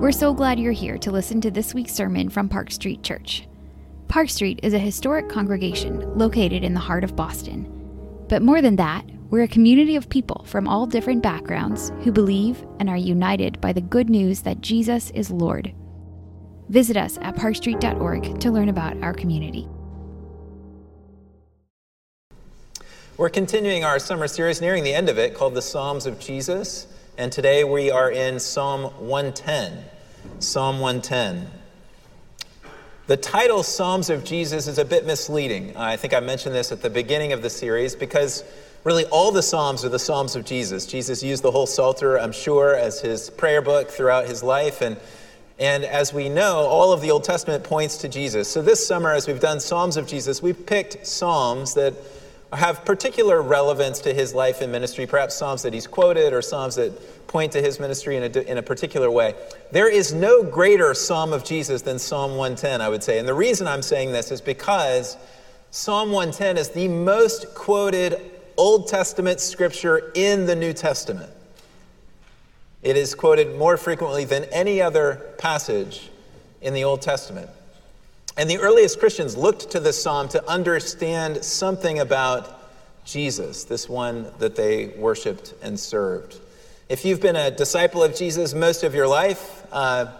We're so glad you're here to listen to this week's sermon from Park Street Church. Park Street is a historic congregation located in the heart of Boston. But more than that, we're a community of people from all different backgrounds who believe and are united by the good news that Jesus is Lord. Visit us at parkstreet.org to learn about our community. We're continuing our summer series, nearing the end of it, called the Psalms of Jesus. And today we are in Psalm 110. Psalm 110. The title Psalms of Jesus is a bit misleading. I think I mentioned this at the beginning of the series because really all the Psalms are the Psalms of Jesus. Jesus used the whole Psalter, I'm sure, as his prayer book throughout his life. And as we know, all of the Old Testament points to Jesus. So this summer, as we've done Psalms of Jesus, we've picked Psalms that have particular relevance to his life and ministry, perhaps Psalms that he's quoted or Psalms that point to his ministry in a particular way. There is no greater Psalm of Jesus than Psalm 110, I would say. And the reason I'm saying this is because Psalm 110 is the most quoted Old Testament scripture in the New Testament. It is quoted more frequently than any other passage in the Old Testament. And the earliest Christians looked to this psalm to understand something about Jesus, this one that they worshiped and served. If you've been a disciple of Jesus most of your life, I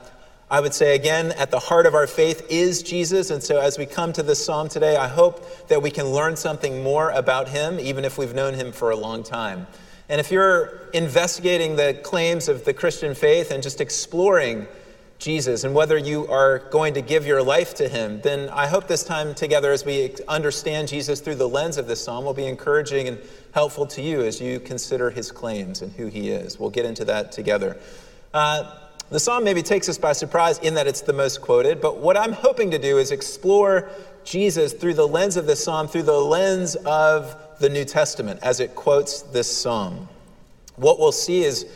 would say again, at the heart of our faith is Jesus. And so as we come to this psalm today, I hope that we can learn something more about him, even if we've known him for a long time. And if you're investigating the claims of the Christian faith and just exploring Jesus and whether you are going to give your life to him, then I hope this time together as we understand Jesus through the lens of this psalm will be encouraging and helpful to you as you consider his claims and who he is. We'll get into that together. The psalm maybe takes us by surprise in that it's the most quoted, but what I'm hoping to do is explore Jesus through the lens of this psalm, through the lens of the New Testament as it quotes this psalm. What we'll see is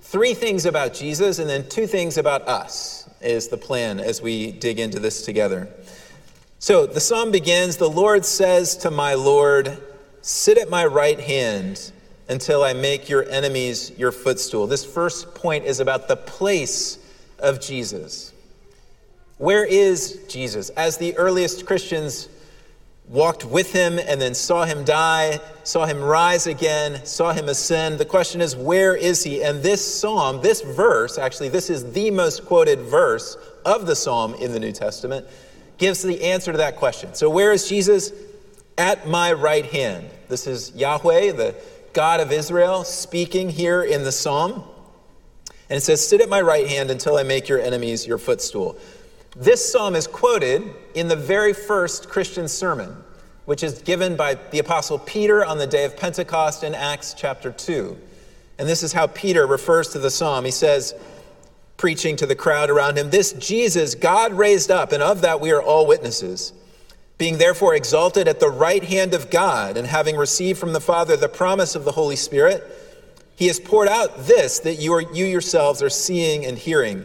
three things about Jesus and then two things about us is the plan as we dig into this together. So the psalm begins, "The Lord says to my Lord, sit at my right hand until I make your enemies your footstool." This first point is about the place of Jesus. Where is Jesus? As the earliest Christians walked with him and then saw him die, saw him rise again, saw him ascend. The question is, where is he? And this psalm, this verse, actually, this is the most quoted verse of the psalm in the New Testament, gives the answer to that question. So where is Jesus? At my right hand. This is Yahweh, the God of Israel, speaking here in the psalm. And it says, sit at my right hand until I make your enemies your footstool. This psalm is quoted in the very first Christian sermon, which is given by the Apostle Peter on the day of Pentecost in Acts chapter 2. And this is how Peter refers to the psalm. He says, preaching to the crowd around him, "This Jesus God raised up, and of that we are all witnesses, being therefore exalted at the right hand of God, and having received from the Father the promise of the Holy Spirit, he has poured out this that you yourselves are seeing and hearing.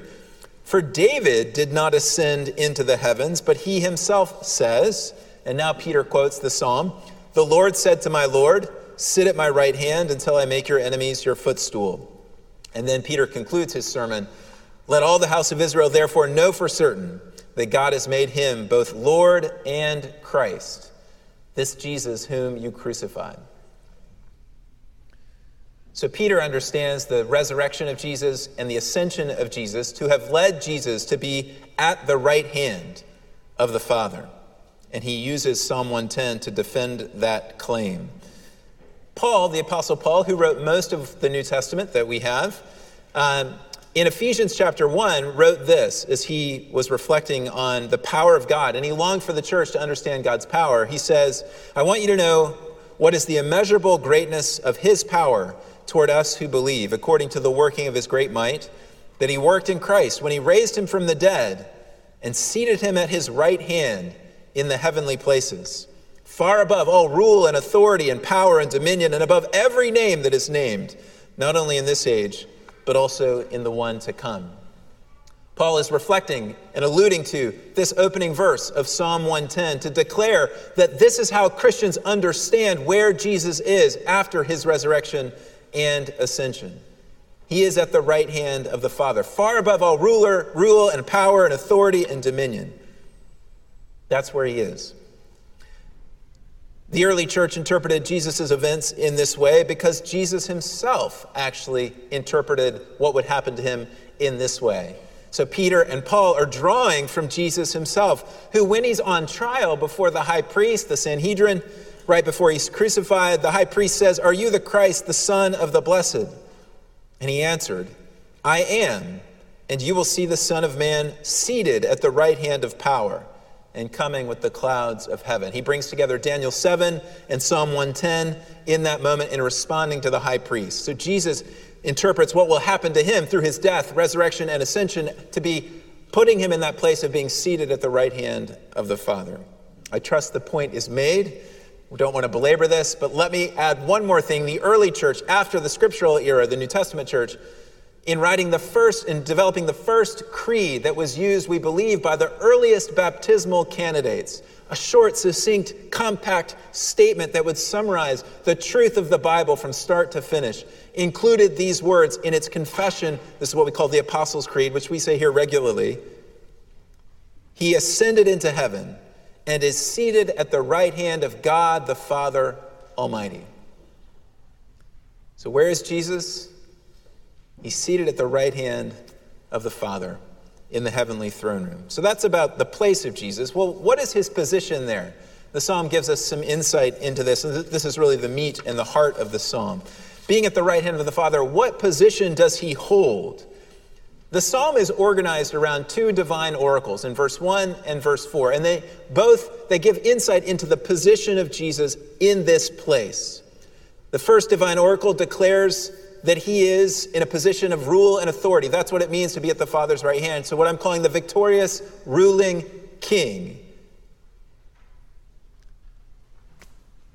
For David did not ascend into the heavens, but he himself says," and now Peter quotes the psalm, "The Lord said to my Lord, sit at my right hand until I make your enemies your footstool." And then Peter concludes his sermon, "Let all the house of Israel therefore know for certain that God has made him both Lord and Christ, this Jesus whom you crucified." So Peter understands the resurrection of Jesus and the ascension of Jesus to have led Jesus to be at the right hand of the Father. And he uses Psalm 110 to defend that claim. Paul, the Apostle Paul, who wrote most of the New Testament that we have, in Ephesians chapter 1 wrote this as he was reflecting on the power of God. And he longed for the church to understand God's power. He says, "I want you to know what is the immeasurable greatness of his power toward us who believe, according to the working of his great might, that he worked in Christ when he raised him from the dead and seated him at his right hand in the heavenly places, far above all rule and authority and power and dominion and above every name that is named, not only in this age, but also in the one to come." Paul is reflecting and alluding to this opening verse of Psalm 110 to declare that this is how Christians understand where Jesus is after his resurrection and ascension. He is at the right hand of the Father, far above all rule and power and authority and dominion. That's where he is. The early church interpreted Jesus's events in this way because Jesus himself actually interpreted what would happen to him in this way. So Peter and Paul are drawing from Jesus himself, who, when he's on trial before the high priest, the Sanhedrin, right before he's crucified, the high priest says, "Are you the Christ, the Son of the Blessed?" And he answered, "I am, and you will see the Son of Man seated at the right hand of power and coming with the clouds of heaven." He brings together Daniel 7 and Psalm 110 in that moment in responding to the high priest. So Jesus interprets what will happen to him through his death, resurrection, and ascension to be putting him in that place of being seated at the right hand of the Father. I trust the point is made. We don't want to belabor this, but let me add one more thing. The early church, after the scriptural era, the New Testament church, in writing the first, in developing the first creed that was used, we believe, by the earliest baptismal candidates, a short, succinct, compact statement that would summarize the truth of the Bible from start to finish, included these words in its confession. This is what we call the Apostles' Creed, which we say here regularly. He ascended into heaven and is seated at the right hand of God the Father Almighty. So where is Jesus? He's seated at the right hand of the Father in the heavenly throne room. So that's about the place of Jesus. Well, what is his position there? The psalm gives us some insight into this. This is really the meat and the heart of the psalm. Being at the right hand of the Father, what position does he hold? The psalm is organized around two divine oracles in verse 1 and verse 4. And they give insight into the position of Jesus in this place. The first divine oracle declares that he is in a position of rule and authority. That's what it means to be at the Father's right hand. So what I'm calling the victorious ruling king.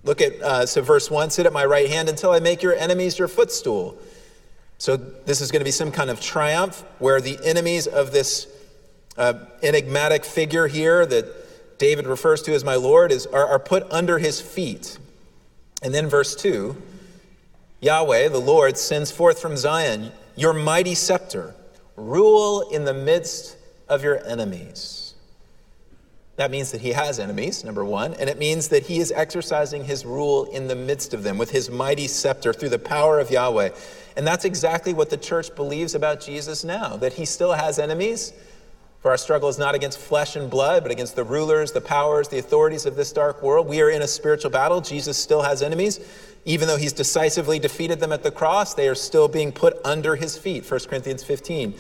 Look at, verse 1, sit at my right hand until I make your enemies your footstool. So this is going to be some kind of triumph where the enemies of this enigmatic figure here that David refers to as my Lord are put under his feet. And then verse 2, Yahweh, the Lord, sends forth from Zion your mighty scepter. Rule in the midst of your enemies. That means that he has enemies, number one, and it means that he is exercising his rule in the midst of them with his mighty scepter through the power of Yahweh. And that's exactly what the church believes about Jesus now, that he still has enemies. For our struggle is not against flesh and blood, but against the rulers, the powers, the authorities of this dark world. We are in a spiritual battle. Jesus still has enemies. Even though he's decisively defeated them at the cross, they are still being put under his feet. 1 Corinthians 15,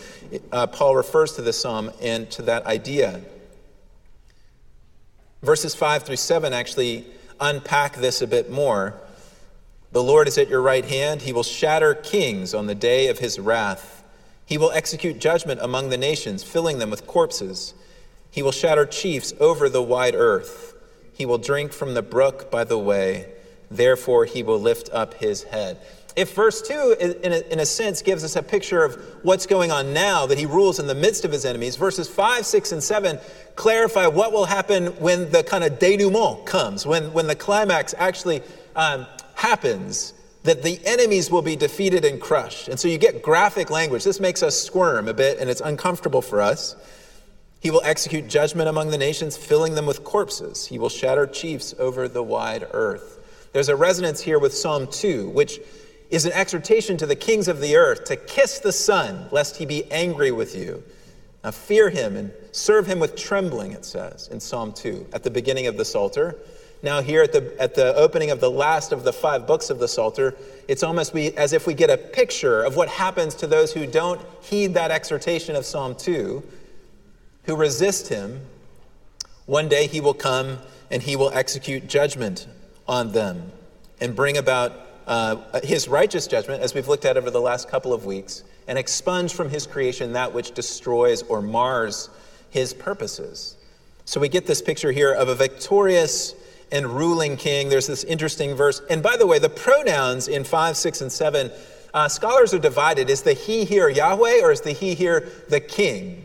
Paul refers to this psalm and to that idea. Verses 5 through 7 actually unpack this a bit more. The Lord is at your right hand. He will shatter kings on the day of his wrath. He will execute judgment among the nations, filling them with corpses. He will shatter chiefs over the wide earth. He will drink from the brook by the way. Therefore, he will lift up his head. If verse 2, in a sense, gives us a picture of what's going on now, that he rules in the midst of his enemies, verses 5, 6, and 7 clarify what will happen when the kind of denouement comes, when the climax actually happens, that the enemies will be defeated and crushed. And so you get graphic language. This makes us squirm a bit, and it's uncomfortable for us. He will execute judgment among the nations, filling them with corpses. He will shatter chiefs over the wide earth. There's a resonance here with Psalm 2, which is an exhortation to the kings of the earth to kiss the Son, lest he be angry with you. Now fear him and serve him with trembling, it says in Psalm 2, at the beginning of the Psalter. Now here at the opening of the last of the 5 books of the Psalter, it's almost as if we get a picture of what happens to those who don't heed that exhortation of Psalm 2, who resist him. One day he will come and he will execute judgment on them and bring about his righteous judgment, as we've looked at over the last couple of weeks, and expunge from his creation that which destroys or mars his purposes. So we get this picture here of a victorious and ruling king. There's this interesting verse. And by the way, the pronouns in 5, 6, and 7, scholars are divided. Is the he here Yahweh, or is the he here the king?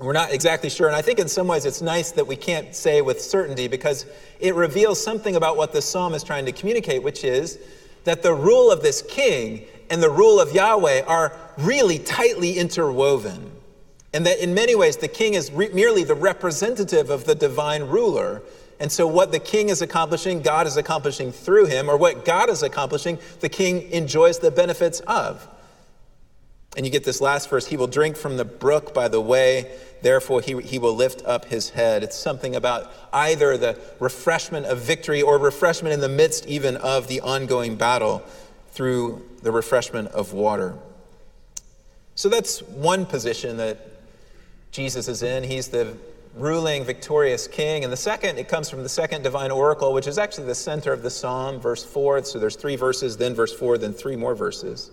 We're not exactly sure. And I think in some ways it's nice that we can't say with certainty, because it reveals something about what the psalm is trying to communicate, which is that the rule of this king and the rule of Yahweh are really tightly interwoven, and that in many ways the king is merely the representative of the divine ruler. And so what the king is accomplishing, God is accomplishing through him, or what God is accomplishing, the king enjoys the benefits of. And you get this last verse, he will drink from the brook by the way, therefore he will lift up his head. It's something about either the refreshment of victory or refreshment in the midst even of the ongoing battle through the refreshment of water. So that's one position that Jesus is in. He's the ruling, victorious king. And the second, it comes from the second divine oracle, which is actually the center of the psalm, verse 4. So there's three verses, then verse 4, then three more verses.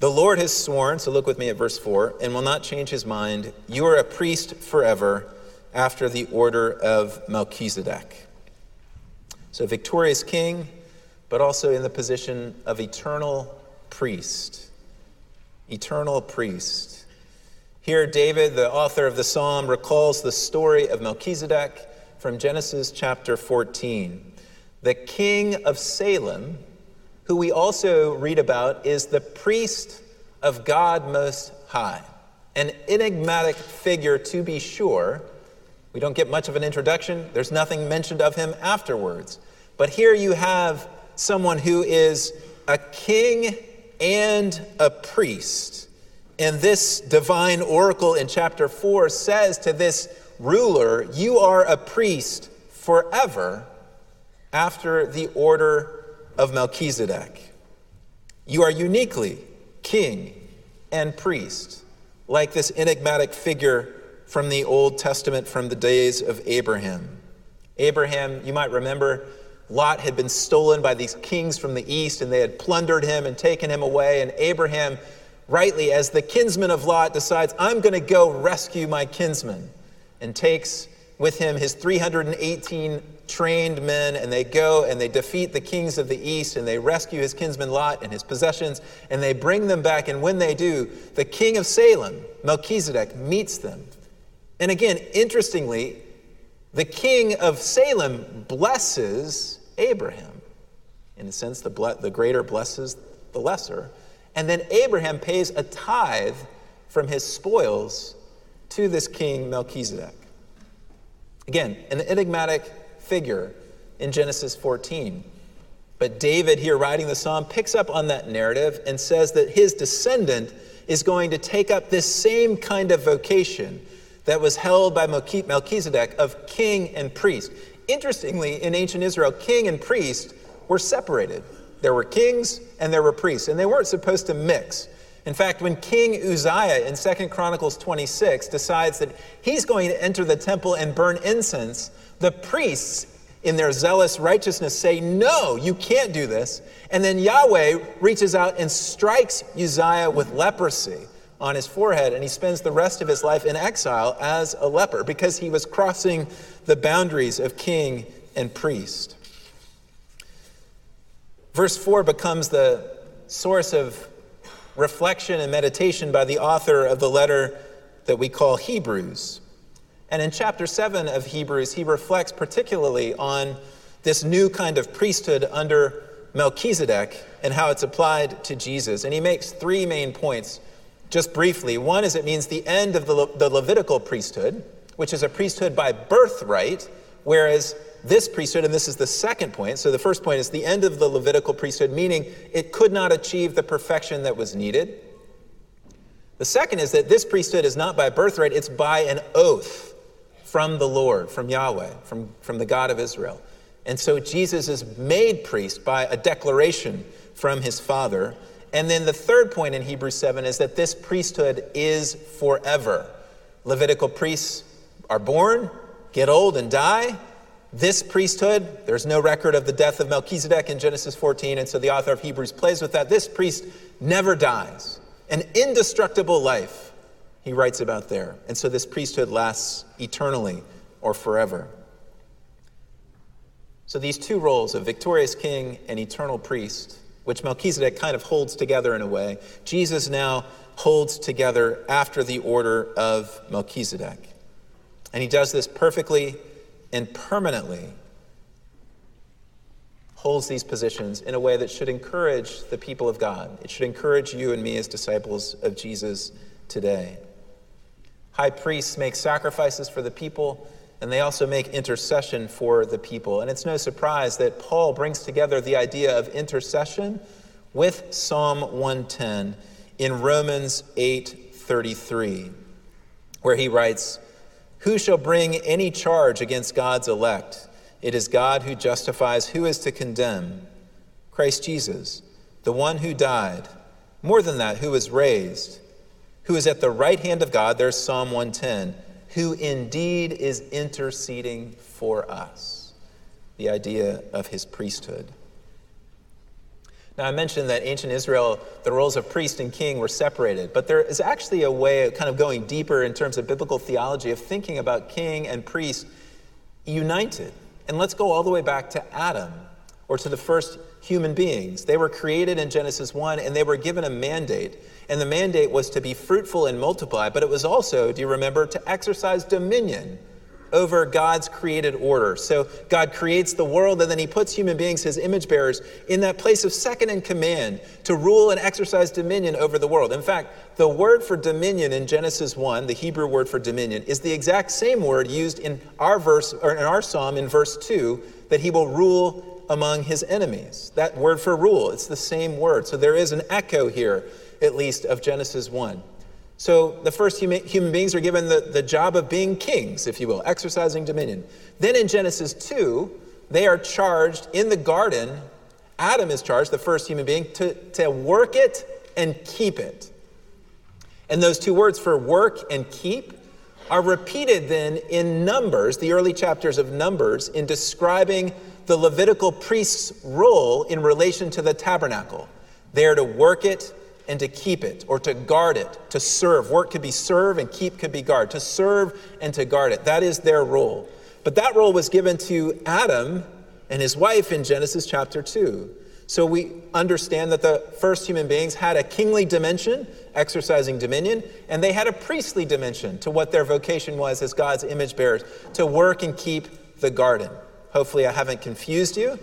The Lord has sworn, so look with me at verse 4, and will not change his mind. You are a priest forever after the order of Melchizedek. So victorious king, but also in the position of eternal priest. Eternal priest. Here, David, the author of the psalm, recalls the story of Melchizedek from Genesis chapter 14. The king of Salem, who we also read about, is the priest of God Most High, an enigmatic figure to be sure. We don't get much of an introduction. There's nothing mentioned of him afterwards. But here you have someone who is a king and a priest. And this divine oracle in chapter 4 says to this ruler, you are a priest forever after the order of Melchizedek. You are uniquely king and priest, like this enigmatic figure from the Old Testament from the days of Abraham. Abraham, you might remember, Lot had been stolen by these kings from the east, and they had plundered him and taken him away, and Abraham, rightly, as the kinsman of Lot, decides, I'm going to go rescue my kinsman, and takes with him his 318 trained men, and they go and they defeat the kings of the east, and they rescue his kinsman Lot and his possessions, and they bring them back. And when they do, the king of Salem, Melchizedek, meets them. And again, interestingly, the king of Salem blesses Abraham. In a sense, the greater blesses the lesser. And then Abraham pays a tithe from his spoils to this king Melchizedek. Again, an enigmatic figure in Genesis 14. But David here writing the psalm picks up on that narrative and says that his descendant is going to take up this same kind of vocation that was held by Melchizedek of king and priest. Interestingly, in ancient Israel, king and priest were separated. There were kings and there were priests, and they weren't supposed to mix. In fact, when King Uzziah in 2 Chronicles 26 decides that he's going to enter the temple and burn incense, the priests in their zealous righteousness say, no, you can't do this. And then Yahweh reaches out and strikes Uzziah with leprosy on his forehead, and he spends the rest of his life in exile as a leper because he was crossing the boundaries of king and priest. Verse 4 becomes the source of reflection and meditation by the author of the letter that we call Hebrews. And in chapter 7 of Hebrews, he reflects particularly on this new kind of priesthood under Melchizedek and how it's applied to Jesus. And he makes three main points, just briefly. One is it means the end of the Levitical priesthood, which is a priesthood by birthright, whereas this priesthood, and this is the second point, so the first point is the end of the Levitical priesthood, meaning it could not achieve the perfection that was needed. The second is that this priesthood is not by birthright, it's by an oath from the Lord, from Yahweh, from the God of Israel. And so Jesus is made priest by a declaration from his Father. And then the third point in Hebrews 7 is that this priesthood is forever. Levitical priests are born, get old, and die. This priesthood, there's no record of the death of Melchizedek in Genesis 14, and so the author of Hebrews plays with that. This priest never dies. An indestructible life, he writes about there. And so this priesthood lasts eternally or forever. So these two roles of victorious king and eternal priest, which Melchizedek kind of holds together in a way, Jesus now holds together after the order of Melchizedek. And he does this perfectly and permanently, holds these positions in a way that should encourage the people of God. It should encourage you and me as disciples of Jesus today. High priests make sacrifices for the people, and they also make intercession for the people. And it's no surprise that Paul brings together the idea of intercession with Psalm 110 in Romans 8:33, where he writes, "Who shall bring any charge against God's elect? It is God who justifies. Who is to condemn? Christ Jesus, the one who died, more than that, who was raised, who is at the right hand of God," there's Psalm 110, "who indeed is interceding for us," the idea of his priesthood. Now, I mentioned that ancient Israel, the roles of priest and king were separated, but there is actually a way of kind of going deeper in terms of biblical theology of thinking about king and priest united. And let's go all the way back to Adam, or to the first human beings. They were created in Genesis 1, and they were given a mandate. And the mandate was to be fruitful and multiply, but it was also, do you remember, to exercise dominion over God's created order. So God creates the world, and then he puts human beings, his image bearers, in that place of second in command to rule and exercise dominion over the world. In fact, the word for dominion in Genesis 1, the Hebrew word for dominion, is the exact same word used in our verse, or in our psalm in verse 2, that he will rule among his enemies. That word for rule, it's the same word. So there is an echo here, at least, of Genesis 1. So the first human beings are given the job of being kings, if you will, exercising dominion. Then in Genesis 2, they are charged in the garden. Adam is charged, the first human being, to work it and keep it. And those two words for work and keep are repeated then in Numbers, the early chapters of Numbers, in describing the Levitical priest's role in relation to the tabernacle. They are to work it and to keep it, or to guard it, to serve. Work could be serve and keep could be guard. To serve and to guard it. That is their role. But that role was given to Adam and his wife in Genesis chapter 2. So we understand that the first human beings had a kingly dimension, exercising dominion, and they had a priestly dimension to what their vocation was as God's image bearers, to work and keep the garden. Hopefully I haven't confused you,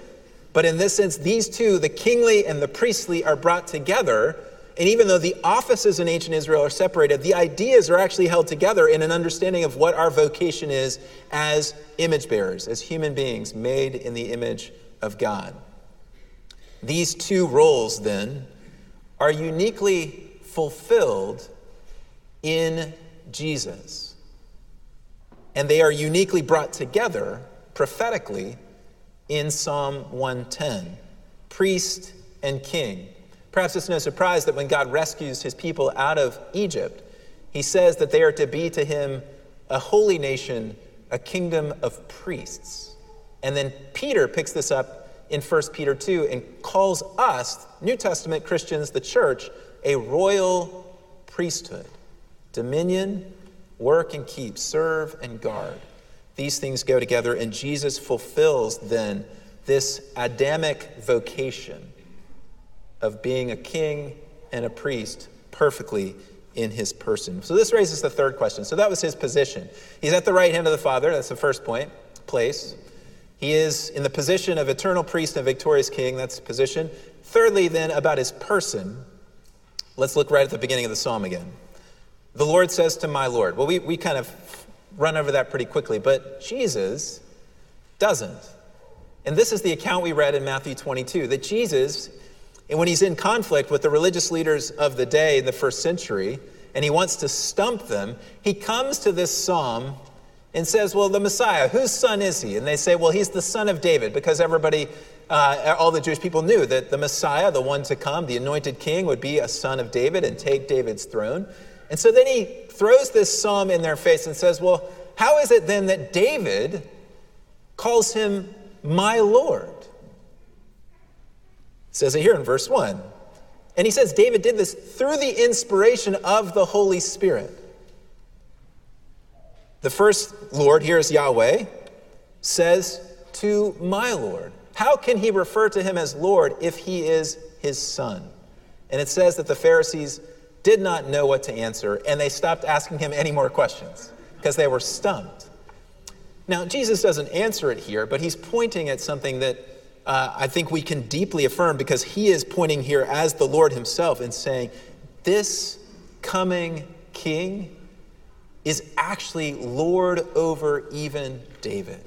but in this sense, these two, the kingly and the priestly, are brought together. And even though the offices in ancient Israel are separated, the ideas are actually held together in an understanding of what our vocation is as image bearers, as human beings made in the image of God. These two roles, then, are uniquely fulfilled in Jesus. And they are uniquely brought together prophetically in Psalm 110, priest and king. Perhaps it's no surprise that when God rescues his people out of Egypt, he says that they are to be to him a holy nation, a kingdom of priests. And then Peter picks this up in 1 Peter 2 and calls us, New Testament Christians, the church, a royal priesthood. Dominion, work and keep, serve and guard. These things go together, and Jesus fulfills then this Adamic vocation of being a king and a priest perfectly in his person. So this raises the third question. So that was his position. He's at the right hand of the Father. That's the first point, place. He is in the position of eternal priest and victorious king. That's position. Thirdly, then, about his person, let's look right at the beginning of the psalm again. The Lord says to my Lord. Well, we kind of run over that pretty quickly, but Jesus doesn't. And this is the account we read in Matthew 22, that Jesus, and when he's in conflict with the religious leaders of the day in the first century, and he wants to stump them, he comes to this psalm and says, well, the Messiah, whose son is he? And they say, well, he's the son of David, because everybody, all the Jewish people knew that the Messiah, the one to come, the anointed king, would be a son of David and take David's throne. And so then he throws this psalm in their face and says, well, how is it then that David calls him my Lord? Says it here in verse 1. And he says David did this through the inspiration of the Holy Spirit. The first Lord, here is Yahweh, says to my Lord. How can he refer to him as Lord if he is his son? And it says that the Pharisees did not know what to answer, and they stopped asking him any more questions because they were stumped. Now, Jesus doesn't answer it here, but he's pointing at something that I think we can deeply affirm, because he is pointing here as the Lord himself and saying, this coming king is actually Lord over even David.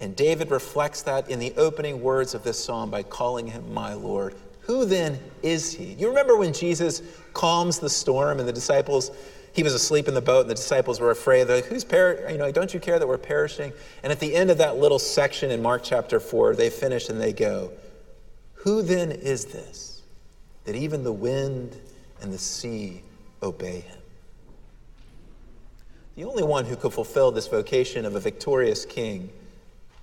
And David reflects that in the opening words of this psalm by calling him my Lord. Who then is he? You remember when Jesus calms the storm and the disciples, he was asleep in the boat and the disciples were afraid. They're like, don't you care that we're perishing? And at the end of that little section in Mark chapter 4, they finish and they go, who then is this, that even the wind and the sea obey him? The only one who could fulfill this vocation of a victorious king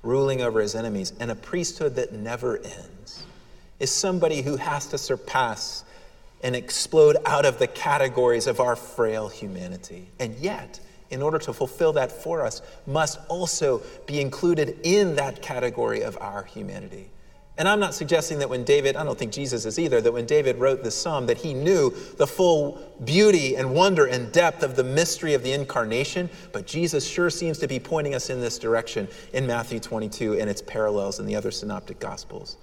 ruling over his enemies and a priesthood that never ends is somebody who has to surpass and explode out of the categories of our frail humanity. And yet, in order to fulfill that for us, must also be included in that category of our humanity. And I'm not suggesting that when David, I don't think Jesus is either, that when David wrote this psalm that he knew the full beauty and wonder and depth of the mystery of the incarnation, but Jesus sure seems to be pointing us in this direction in Matthew 22 and its parallels in the other synoptic gospels.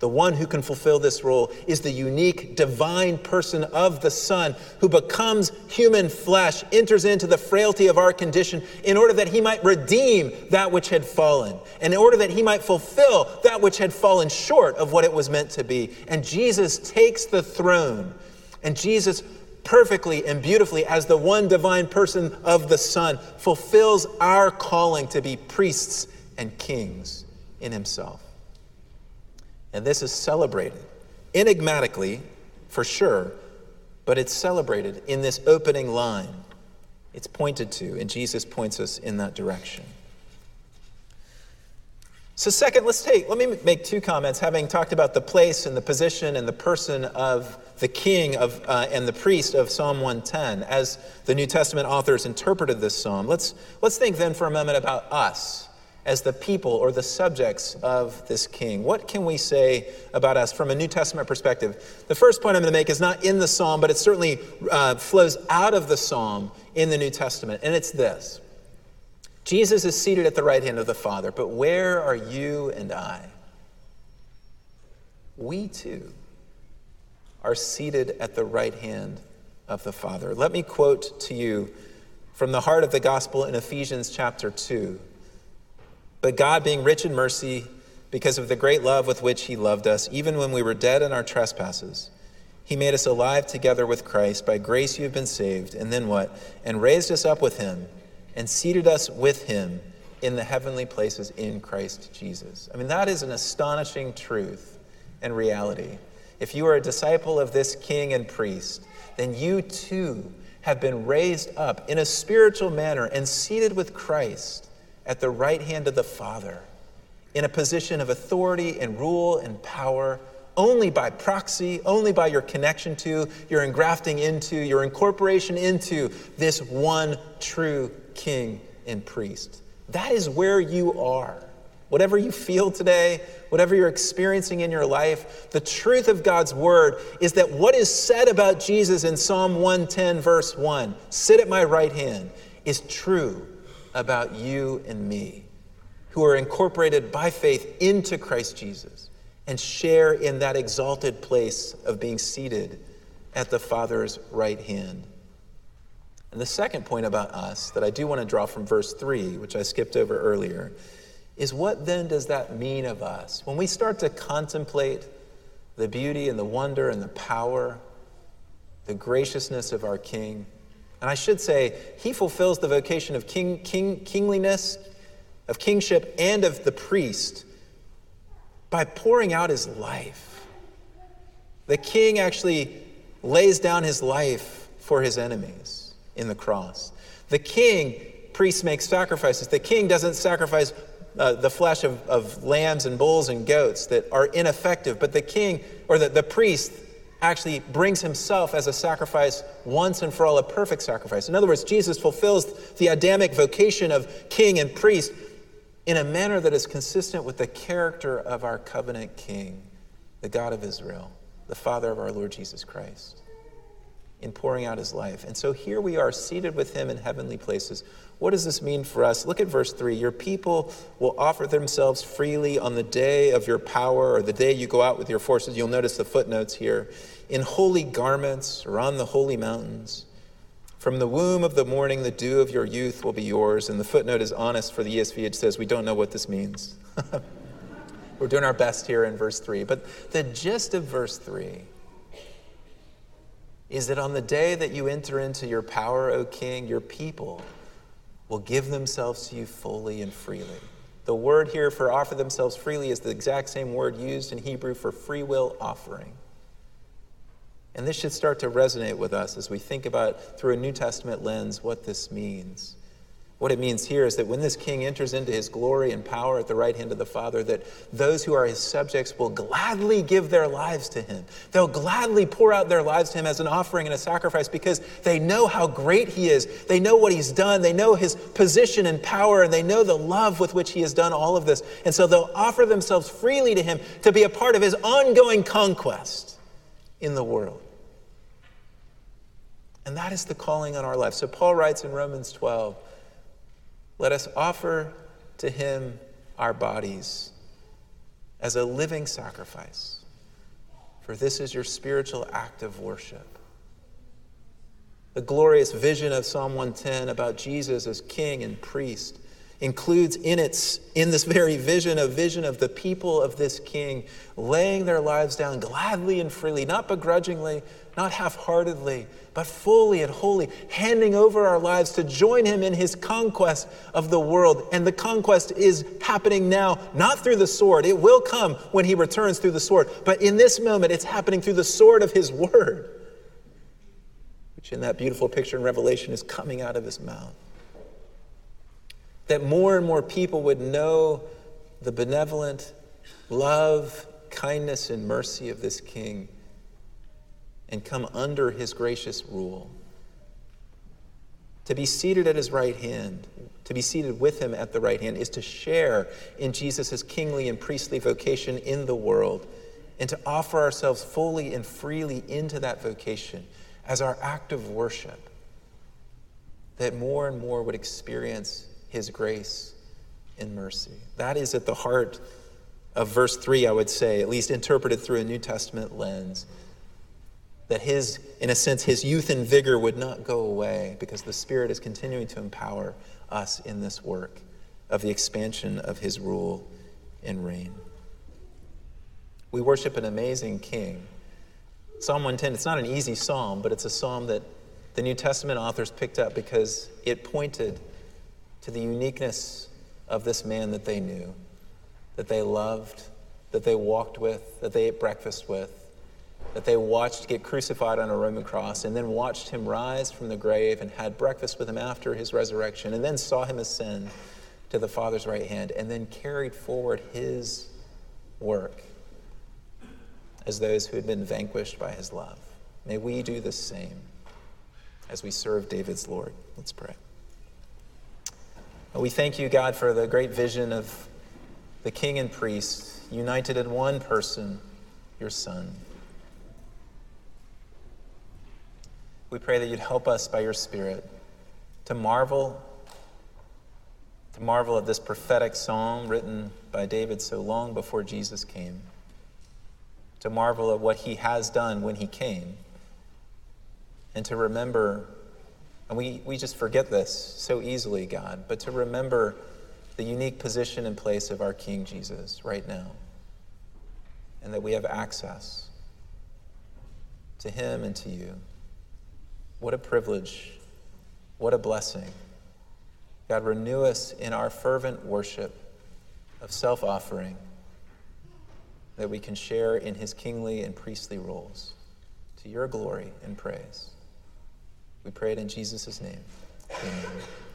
The one who can fulfill this role is the unique divine person of the Son, who becomes human flesh, enters into the frailty of our condition in order that he might redeem that which had fallen, and in order that he might fulfill that which had fallen short of what it was meant to be. And Jesus takes the throne, and Jesus perfectly and beautifully, as the one divine person of the Son, fulfills our calling to be priests and kings in himself. And this is celebrated enigmatically, for sure, but it's celebrated in this opening line. It's pointed to, and Jesus points us in that direction. So second, let me make two comments, having talked about the place and the position and the person of the king of and the priest of Psalm 110, as the New Testament authors interpreted this psalm. Let's think then for a moment about us as the people or the subjects of this king. What can we say about us from a New Testament perspective? The first point I'm going to make is not in the psalm, but it certainly flows out of the psalm in the New Testament. And it's this: Jesus is seated at the right hand of the Father, but where are you and I? We too are seated at the right hand of the Father. Let me quote to you from the heart of the gospel in Ephesians chapter 2. But God, being rich in mercy, because of the great love with which he loved us, even when we were dead in our trespasses, he made us alive together with Christ. By grace you have been saved. And then what? And raised us up with him and seated us with him in the heavenly places in Christ Jesus. I mean, that is an astonishing truth and reality. If you are a disciple of this king and priest, then you too have been raised up in a spiritual manner and seated with Christ at the right hand of the Father, in a position of authority and rule and power, only by proxy, only by your connection to, your engrafting into, your incorporation into this one true king and priest. That is where you are. Whatever you feel today, whatever you're experiencing in your life, the truth of God's word is that what is said about Jesus in Psalm 110, verse 1, sit at my right hand, is true about you and me, who are incorporated by faith into Christ Jesus and share in that exalted place of being seated at the Father's right hand. And the second point about us that I do want to draw from verse 3, which I skipped over earlier, is what then does that mean of us? When we start to contemplate the beauty and the wonder and the power, the graciousness of our King. And I should say, he fulfills the vocation of kingliness, of kingship, and of the priest by pouring out his life. The king actually lays down his life for his enemies in the cross. The king, priests make sacrifices. The king doesn't sacrifice the flesh of lambs and bulls and goats that are ineffective, but the king, or the priest, actually brings himself as a sacrifice once and for all, a perfect sacrifice. In other words, Jesus fulfills the Adamic vocation of king and priest in a manner that is consistent with the character of our covenant king, the God of Israel, the Father of our Lord Jesus Christ. in pouring out his life. And so here we are seated with him in heavenly places. What does this mean for us? Look at verse 3. Your people will offer themselves freely on the day of your power, or the day you go out with your forces. You'll notice the footnotes here. In holy garments or on the holy mountains. From the womb of the morning, the dew of your youth will be yours. And the footnote is honest for the ESV. It says, we don't know what this means. We're doing our best here in verse 3. But the gist of verse 3 is that on the day that you enter into your power, O King, your people will give themselves to you fully and freely. The word here for offer themselves freely is the exact same word used in Hebrew for free will offering. And this should start to resonate with us as we think about, through a New Testament lens, what this means. What it means here is that when this king enters into his glory and power at the right hand of the Father, that those who are his subjects will gladly give their lives to him. They'll gladly pour out their lives to him as an offering and a sacrifice because they know how great he is. They know what he's done. They know his position and power, and they know the love with which he has done all of this. And so they'll offer themselves freely to him to be a part of his ongoing conquest in the world. And that is the calling on our life. So Paul writes in Romans 12, let us offer to him our bodies as a living sacrifice, for this is your spiritual act of worship. The glorious vision of Psalm 110 about Jesus as king and priest includes in this very vision, a vision of the people of this king laying their lives down gladly and freely, not begrudgingly, not half-heartedly, but fully and wholly, handing over our lives to join him in his conquest of the world. And the conquest is happening now, not through the sword. It will come when he returns through the sword. But in this moment, it's happening through the sword of his word, which in that beautiful picture in Revelation is coming out of his mouth. That more and more people would know the benevolent love, kindness, and mercy of this king and come under his gracious rule. To be seated at his right hand, to be seated with him at the right hand, is to share in Jesus' kingly and priestly vocation in the world, and to offer ourselves fully and freely into that vocation as our act of worship, that more and more would experience his grace and mercy. That is at the heart of verse 3, I would say, at least interpreted through a New Testament lens. That his youth and vigor would not go away because the Spirit is continuing to empower us in this work of the expansion of his rule and reign. We worship an amazing king. Psalm 110, it's not an easy psalm, but it's a psalm that the New Testament authors picked up because it pointed to the uniqueness of this man that they knew, that they loved, that they walked with, that they ate breakfast with, that they watched get crucified on a Roman cross and then watched him rise from the grave and had breakfast with him after his resurrection and then saw him ascend to the Father's right hand and then carried forward his work as those who had been vanquished by his love. May we do the same as we serve David's Lord. Let's pray. We thank you, God, for the great vision of the king and priest united in one person, your Son. We pray that you'd help us by your Spirit to marvel at this prophetic psalm written by David so long before Jesus came, to marvel at what he has done when he came, and to remember, and we just forget this so easily, God, but to remember the unique position and place of our King Jesus right now, and that we have access to him and to you. What a privilege. What a blessing. God, renew us in our fervent worship of self-offering that we can share in his kingly and priestly roles to your glory and praise. We pray it in Jesus' name. Amen.